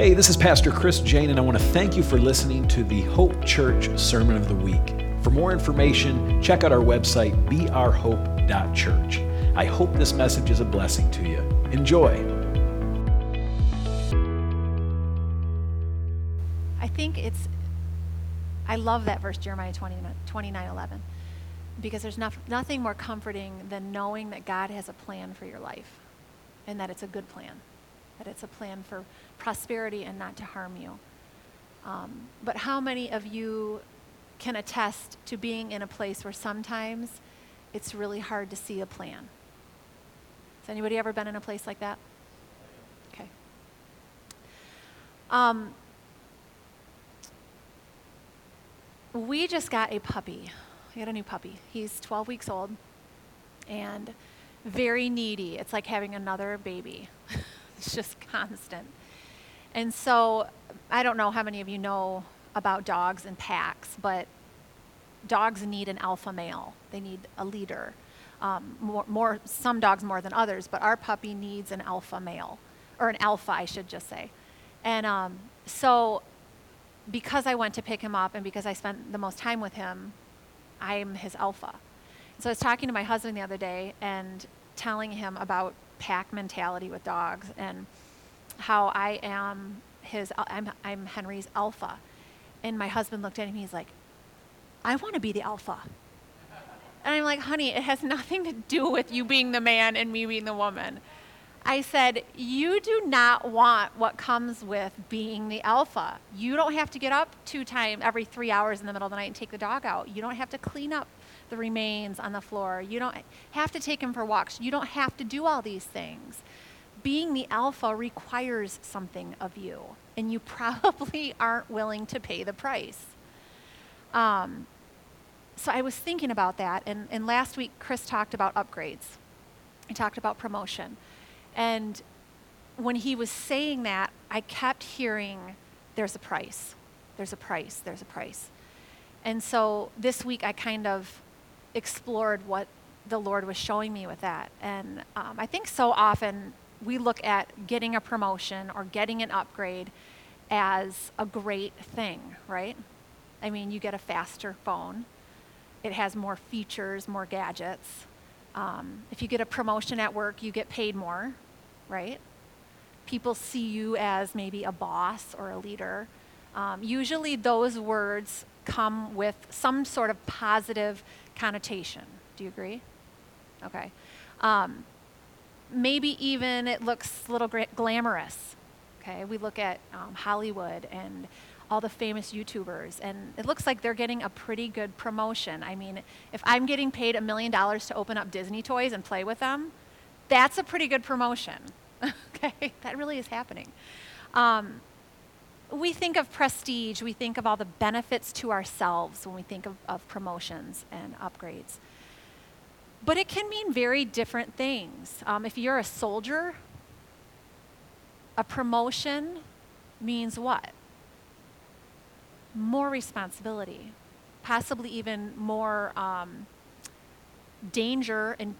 Hey, this is Pastor Chris Jane, and I want to thank you for listening to the Hope Church Sermon of the Week. For more information, check out our website, beourhope.church. I hope this message is a blessing to you. Enjoy. I love that verse, Jeremiah 29:11, because there's nothing more comforting than knowing that God has a plan for your life and that it's a good plan, that it's a plan for prosperity and not to harm you. But how many of you can attest to being in a place where sometimes it's really hard to see a plan? Has anybody ever been in a place like that? Okay. We just got a puppy. We got a new puppy. He's 12 weeks old and very needy. It's like having another baby. It's just constant. And so I don't know how many of you know about dogs and packs, but dogs need an alpha male. They need a leader. Some dogs more than others, but our puppy needs an alpha male, or an alpha, I should just say. And so because I went to pick him up and because I spent the most time with him, I'm his alpha. So I was talking to my husband the other day and telling him about pack mentality with dogs and how I'm Henry's alpha. And my husband looked at him, he's like, I want to be the alpha. And I'm like, honey, it has nothing to do with you being the man and me being the woman. I said, you do not want what comes with being the alpha. You don't have to get up every 3 hours in the middle of the night and take the dog out. You don't have to clean up the remains on the floor. You don't have to take him for walks. You don't have to do all these things. Being the alpha requires something of you, and you probably aren't willing to pay the price. So I was thinking about that, and last week Chris talked about upgrades. He talked about promotion. And when he was saying that, I kept hearing, there's a price, there's a price, there's a price. And so this week I kind of explored what the Lord was showing me with that. And I think so often we look at getting a promotion or getting an upgrade as a great thing, right? I mean, you get a faster phone. It has more features, more gadgets. If you get a promotion at work, you get paid more, right? People see you as maybe a boss or a leader. Usually those words come with some sort of positive connotation. Do you agree? Okay. Maybe even it looks a little glamorous, okay? We look at Hollywood and all the famous YouTubers, and it looks like they're getting a pretty good promotion. I mean, if I'm getting paid $1 million to open up Disney toys and play with them, that's a pretty good promotion, okay? That really is happening. We think of prestige, we think of all the benefits to ourselves when we think of promotions and upgrades. But it can mean very different things. If you're a soldier, a promotion means what? More responsibility, possibly even more danger and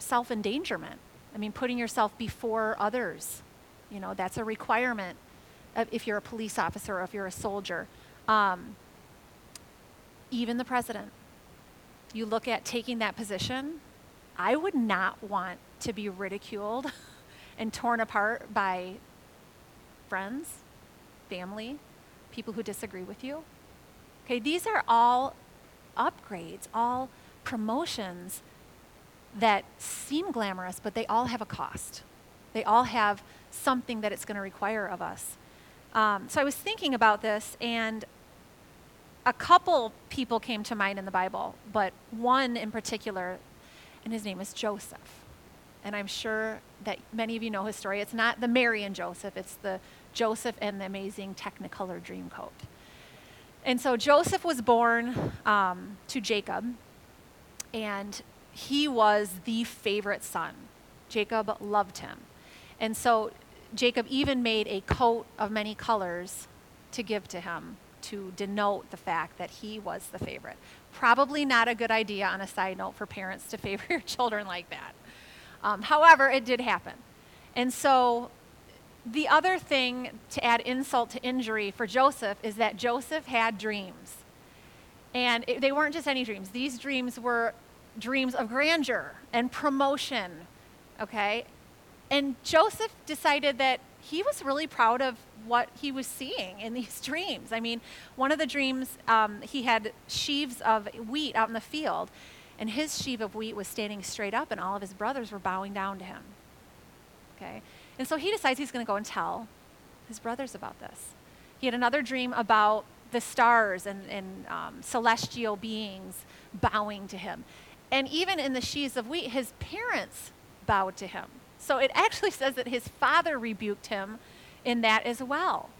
self-endangerment. I mean, putting yourself before others, you know, that's a requirement if you're a police officer or if you're a soldier. Even the president. You look at taking that position, I would not want to be ridiculed and torn apart by friends, family, people who disagree with you. Okay, these are all upgrades, all promotions that seem glamorous, but they all have a cost. They all have something that it's going to require of us. So I was thinking about this, and a couple people came to mind in the Bible, but one in particular, and his name is Joseph. And I'm sure that many of you know his story. It's not the Mary and Joseph, it's the Joseph and the Amazing Technicolor Dreamcoat. And so Joseph was born to Jacob, and he was the favorite son. Jacob loved him. And so Jacob even made a coat of many colors to give to him to denote the fact that he was the favorite. Probably not a good idea, on a side note, for parents to favor your children like that. However, it did happen. And so The other thing to add insult to injury for Joseph is that Joseph had dreams. And they weren't just any dreams. These dreams were dreams of grandeur and promotion, okay? And Joseph decided that he was really proud of what he was seeing in these dreams. I mean, one of the dreams, he had sheaves of wheat out in the field, and his sheaf of wheat was standing straight up, and all of his brothers were bowing down to him, okay? And so he decides he's going to go and tell his brothers about this. He had another dream about the stars and celestial beings bowing to him. And even in the sheaves of wheat, his parents bowed to him. So it actually says that his father rebuked him in that as well.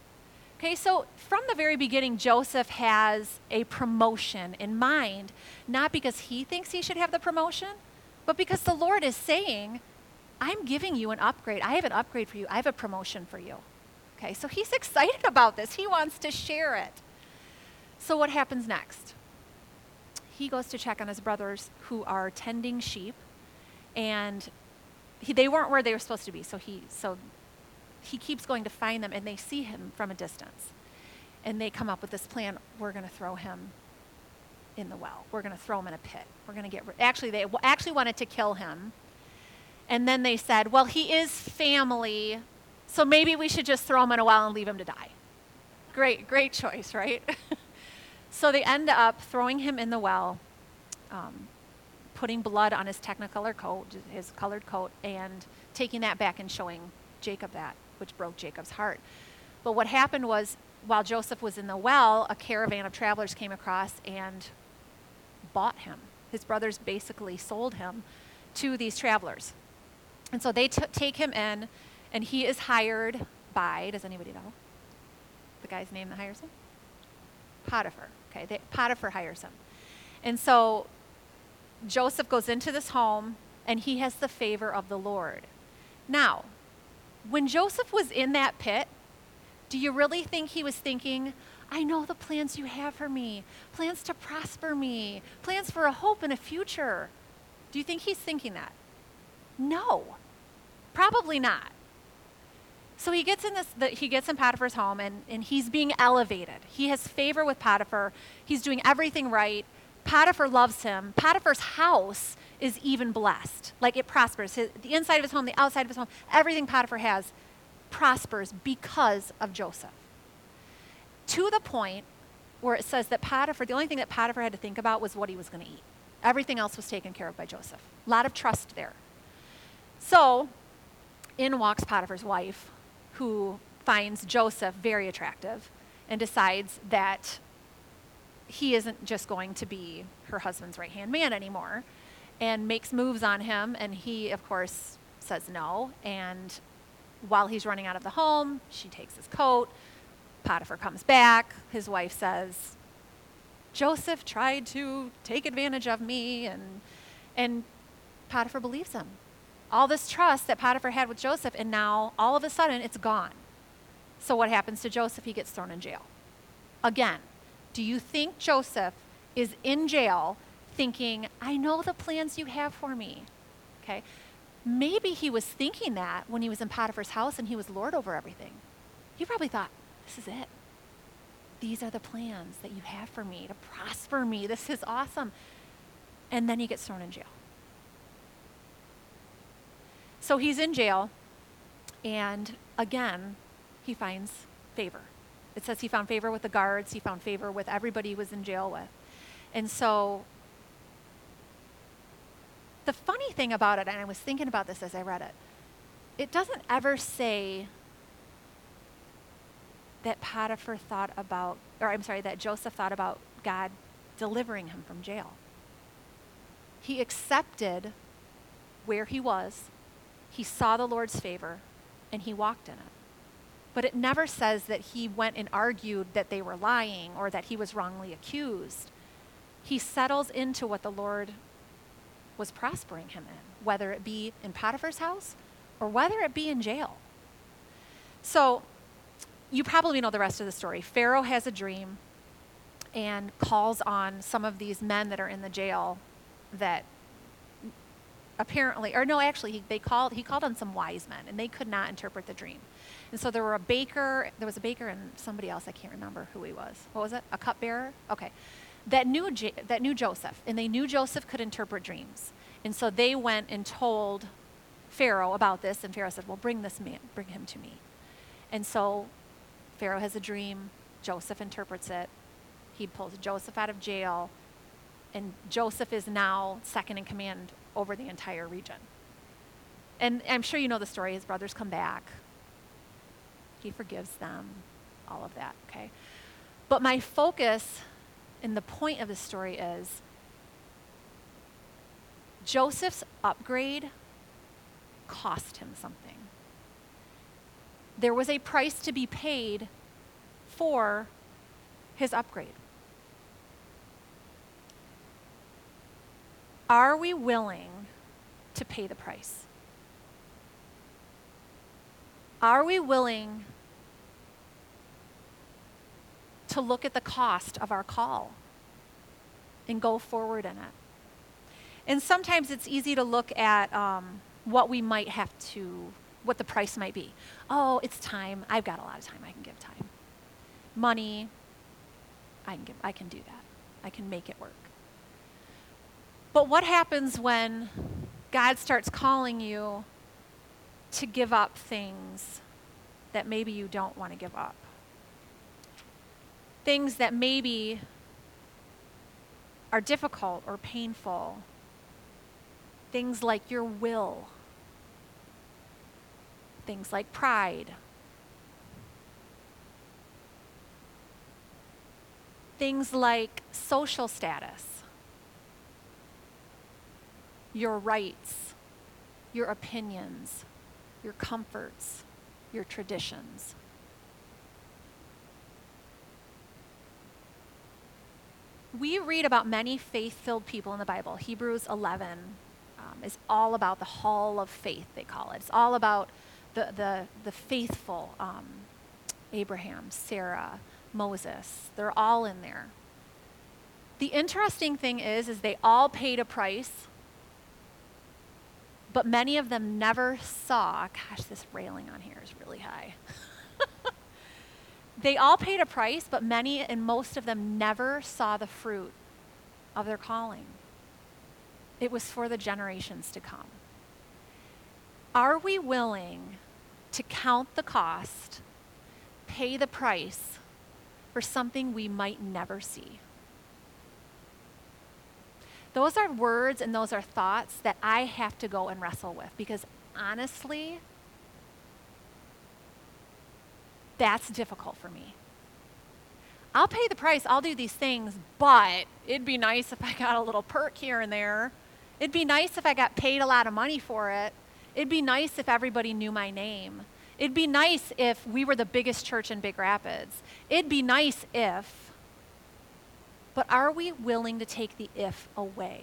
Okay, so from the very beginning, Joseph has a promotion in mind, not because he thinks he should have the promotion, but because the Lord is saying, I'm giving you an upgrade. I have an upgrade for you. I have a promotion for you. Okay, so he's excited about this. He wants to share it. So what happens next? He goes to check on his brothers who are tending sheep, and they weren't where they were supposed to be, so he keeps going to find them, and they see him from a distance. And they come up with this plan. We're going to throw him in the well. We're going to throw him in a pit. We're going to get they actually wanted to kill him. And then they said, well, he is family, so maybe we should just throw him in a well and leave him to die. Great choice, right? So they end up throwing him in the well, putting blood on his technicolor coat, his colored coat, and taking that back and showing Jacob that, which broke Jacob's heart. But what happened was, while Joseph was in the well, a caravan of travelers came across and bought him. His brothers basically sold him to these travelers. And so they take him in, and he is hired by, does anybody know the guy's name that hires him? Potiphar. Okay, Potiphar hires him. And so Joseph goes into this home, and he has the favor of the Lord. Now, when Joseph was in that pit, do you really think he was thinking, I know the plans you have for me, plans to prosper me, plans for a hope and a future? Do you think he's thinking that? No, probably not. So he gets in Potiphar's home, and he's being elevated. He has favor with Potiphar. He's doing everything right. Potiphar loves him. Potiphar's house is even blessed. Like, it prospers. The inside of his home, the outside of his home, everything Potiphar has prospers because of Joseph. To the point where it says that Potiphar, the only thing that Potiphar had to think about was what he was going to eat. Everything else was taken care of by Joseph. A lot of trust there. So in walks Potiphar's wife, who finds Joseph very attractive and decides that he isn't just going to be her husband's right-hand man anymore, and makes moves on him, and he, of course, says no. And while he's running out of the home, she takes his coat. Potiphar comes back. His wife says, Joseph tried to take advantage of me, and Potiphar believes him. All this trust that Potiphar had with Joseph, and now all of a sudden it's gone. So what happens to Joseph? He gets thrown in jail. Again, do you think Joseph is in jail thinking, I know the plans you have for me? Okay. Maybe he was thinking that when he was in Potiphar's house and he was lord over everything. He probably thought, this is it. These are the plans that you have for me to prosper me. This is awesome. And then he gets thrown in jail. So he's in jail, and again, he finds favor. It says he found favor with the guards. He found favor with everybody he was in jail with. And so the funny thing about it, and I was thinking about this as I read it, it doesn't ever say that Joseph thought about God delivering him from jail. He accepted where he was. He saw the Lord's favor, and he walked in it. But it never says that he went and argued that they were lying or that he was wrongly accused. He settles into what the Lord was prospering him in, whether it be in Potiphar's house or whether it be in jail. So you probably know the rest of the story. Pharaoh has a dream and calls on some of these men that are in the jail that apparently, or no, actually, he called on some wise men, and they could not interpret the dream. And so there was a baker, and somebody else, I can't remember who he was. What was it? A cupbearer? Okay. That knew Joseph, and they knew Joseph could interpret dreams. And so they went and told Pharaoh about this, and Pharaoh said, well, bring this man, bring him to me. And so Pharaoh has a dream, Joseph interprets it, he pulls Joseph out of jail, and Joseph is now second in command over the entire region. And I'm sure you know the story, his brothers come back, he forgives them, all of that, okay? But my focus and the point of the story is Joseph's upgrade cost him something. There was a price to be paid for his upgrade. Are we willing to pay the price? Are we willing to look at the cost of our call and go forward in it? And sometimes it's easy to look at what the price might be. Oh, it's time. I've got a lot of time. I can give time. Money, I can do that. I can make it work. But what happens when God starts calling you to give up things that maybe you don't want to give up? Things that maybe are difficult or painful. Things like your will. Things like pride. Things like social status. Your rights. Your opinions. Your comforts. Your traditions. We read about many faith-filled people in the Bible. Hebrews 11 is all about the hall of faith, they call it. It's all about the faithful, Abraham, Sarah, Moses. They're all in there. The interesting thing is they all paid a price, but many of them never saw, gosh, this railing on here is really high. They all paid a price, but many and most of them never saw the fruit of their calling. It was for the generations to come. Are we willing to count the cost, pay the price for something we might never see? Those are words and those are thoughts that I have to go and wrestle with, because honestly, that's difficult for me. I'll pay the price, I'll do these things, but it'd be nice if I got a little perk here and there. It'd be nice if I got paid a lot of money for it. It'd be nice if everybody knew my name. It'd be nice if we were the biggest church in Big Rapids. It'd be nice if, but are we willing to take the if away?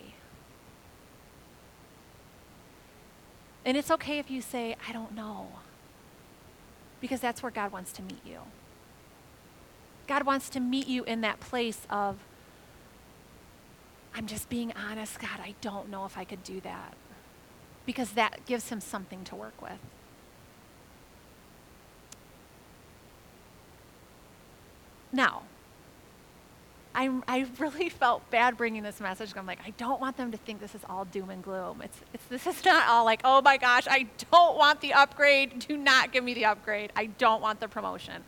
And it's okay if you say, I don't know. Because that's where God wants to meet you. God wants to meet you in that place of, I'm just being honest, God, I don't know if I could do that. Because that gives him something to work with. Now, I really felt bad bringing this message. I'm like, I don't want them to think this is all doom and gloom. This is not all like, oh my gosh, I don't want the upgrade. Do not give me the upgrade. I don't want the promotion.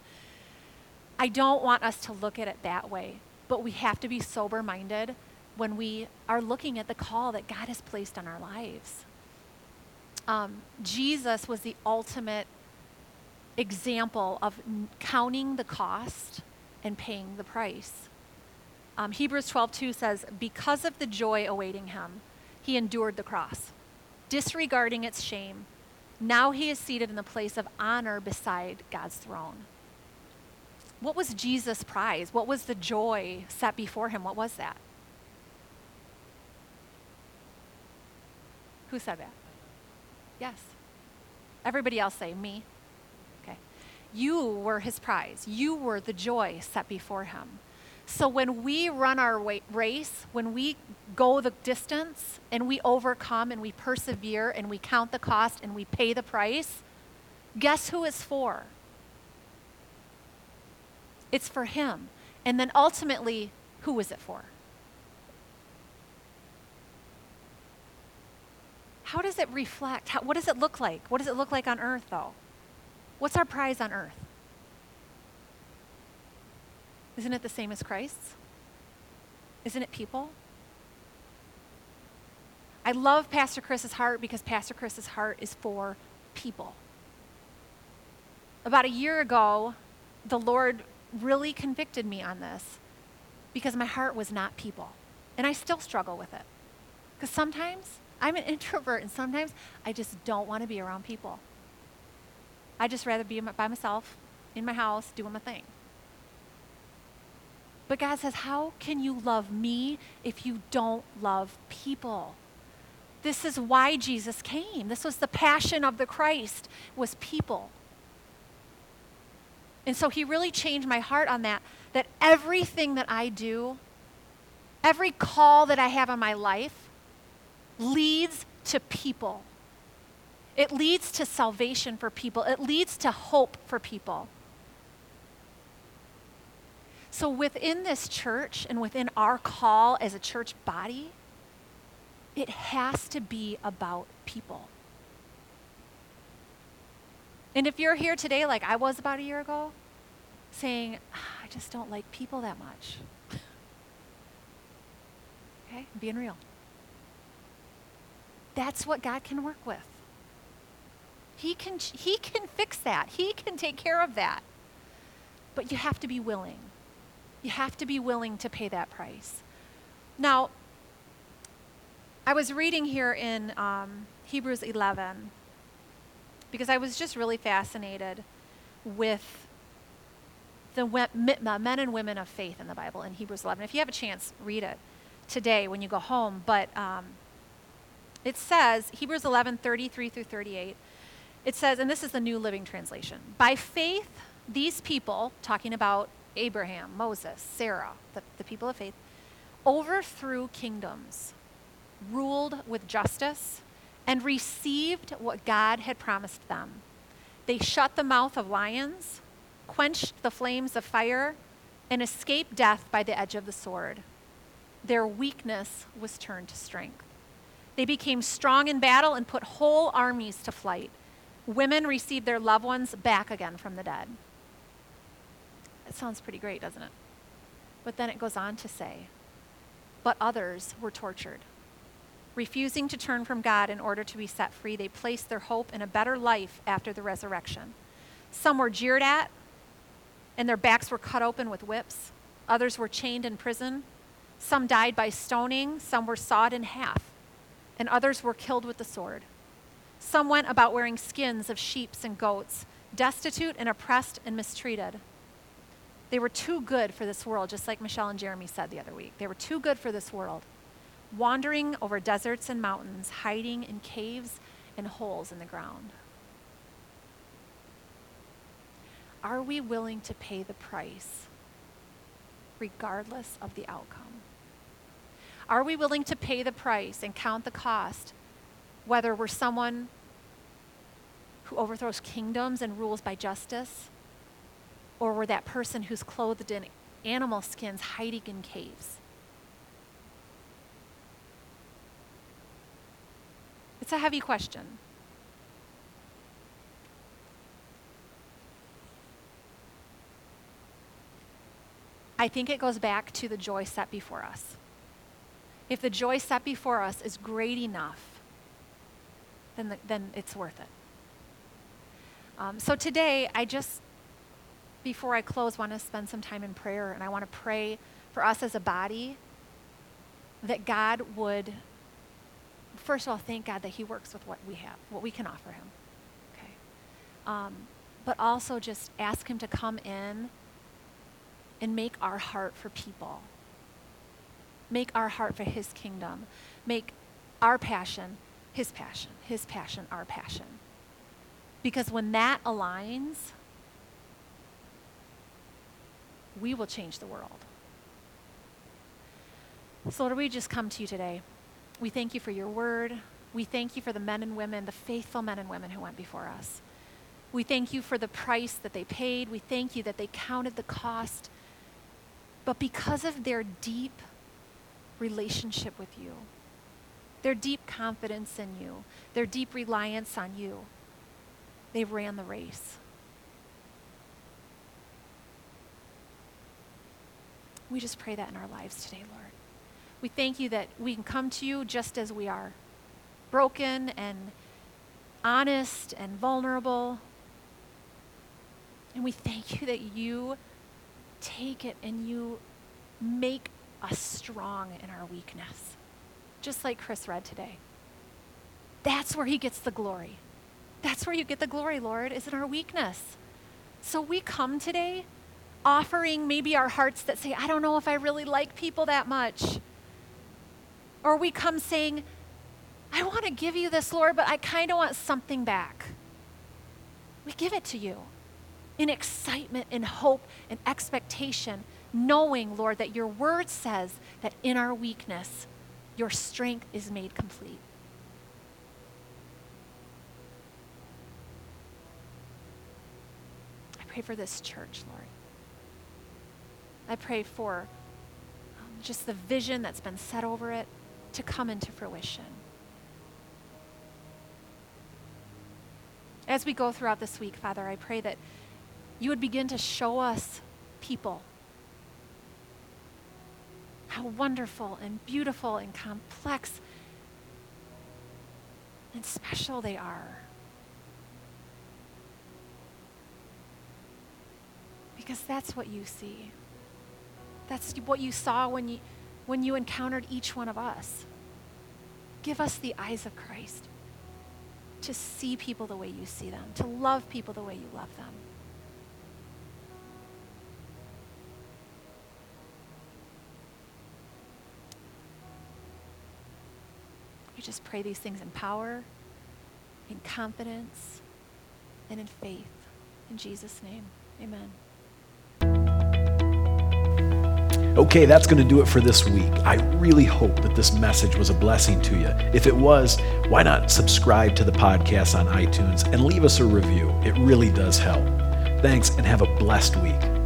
I don't want us to look at it that way. But we have to be sober-minded when we are looking at the call that God has placed on our lives. Jesus was the ultimate example of counting the cost and paying the price. Hebrews 12:2 says, because of the joy awaiting him, he endured the cross, disregarding its shame. Now he is seated in the place of honor beside God's throne. What was Jesus' prize? What was the joy set before him? What was that? Who said that? Yes. Everybody else say, me. Okay. You were his prize. You were the joy set before him. So when we run our race, when we go the distance and we overcome and we persevere and we count the cost and we pay the price, guess who it's for? It's for him. And then ultimately, who is it for? How does it reflect? What does it look like? What does it look like on earth, though? What's our prize on earth? Isn't it the same as Christ's? Isn't it people? I love Pastor Chris's heart because Pastor Chris's heart is for people. About a year ago, the Lord really convicted me on this because my heart was not people. And I still struggle with it because sometimes I'm an introvert and sometimes I just don't want to be around people. I just rather be by myself in my house doing my thing. But God says, how can you love me if you don't love people? This is why Jesus came. This was the passion of the Christ, was people. And so he really changed my heart on that everything that I do, every call that I have on my life leads to people. It leads to salvation for people. It leads to hope for people. So within this church and within our call as a church body, it has to be about people. And if you're here today like I was about a year ago, saying, I just don't like people that much. Okay, I'm being real. That's what God can work with. He can fix that. He can take care of that. But you have to be willing. You have to be willing to pay that price. Now, I was reading here in Hebrews 11 because I was just really fascinated with the men and women of faith in the Bible in Hebrews 11. If you have a chance, read it today when you go home. But it says, Hebrews 11, 33 through 38, it says, and this is the New Living Translation, by faith, these people, talking about Abraham, Moses, Sarah, the people of faith, overthrew kingdoms, ruled with justice, and received what God had promised them. They shut the mouth of lions, quenched the flames of fire, and escaped death by the edge of the sword. Their weakness was turned to strength. They became strong in battle and put whole armies to flight. Women received their loved ones back again from the dead. It sounds pretty great, doesn't it? But then it goes on to say, but others were tortured. Refusing to turn from God in order to be set free, they placed their hope in a better life after the resurrection. Some were jeered at, and their backs were cut open with whips. Others were chained in prison. Some died by stoning. Some were sawed in half, and others were killed with the sword. Some went about wearing skins of sheep and goats, destitute and oppressed and mistreated. They were too good for this world, just like Michelle and Jeremy said the other week. They were too good for this world, wandering over deserts and mountains, hiding in caves and holes in the ground. Are we willing to pay the price regardless of the outcome? Are we willing to pay the price and count the cost, whether we're someone who overthrows kingdoms and rules by justice, or we're that person who's clothed in animal skins hiding in caves? It's a heavy question. I think it goes back to the joy set before us. If the joy set before us is great enough, then it's worth it. So today, before I close, want to spend some time in prayer, and I want to pray for us as a body that God would, first of all, thank God that he works with what we have, what we can offer him, okay? But also just ask him to come in and make our heart for people, make our heart for his kingdom, make our passion, his passion, our passion. Because when that aligns, we will change the world. So Lord, we just come to you today. We thank you for your word. We thank you for the men and women, the faithful men and women who went before us. We thank you for the price that they paid. We thank you that they counted the cost. But because of their deep relationship with you, their deep confidence in you, their deep reliance on you, they ran the race. We just pray that in our lives today, Lord. We thank you that we can come to you just as we are, broken and honest and vulnerable. And we thank you that you take it and you make us strong in our weakness, just like Chris read today. That's where he gets the glory. That's where you get the glory, Lord, is in our weakness. So we come today offering maybe our hearts that say, I don't know if I really like people that much. Or we come saying, I want to give you this, Lord, but I kind of want something back. We give it to you in excitement, in hope, in expectation, knowing, Lord, that your word says that in our weakness, your strength is made complete. I pray for this church, Lord. I pray for just the vision that's been set over it to come into fruition. As we go throughout this week, Father, I pray that you would begin to show us people, how wonderful and beautiful and complex and special they are. Because that's what you see. That's what you saw when you encountered each one of us. Give us the eyes of Christ to see people the way you see them, to love people the way you love them. We just pray these things in power, in confidence, and in faith. In Jesus' name, amen. Okay, that's going to do it for this week. I really hope that this message was a blessing to you. If it was, why not subscribe to the podcast on iTunes and leave us a review? It really does help. Thanks, and have a blessed week.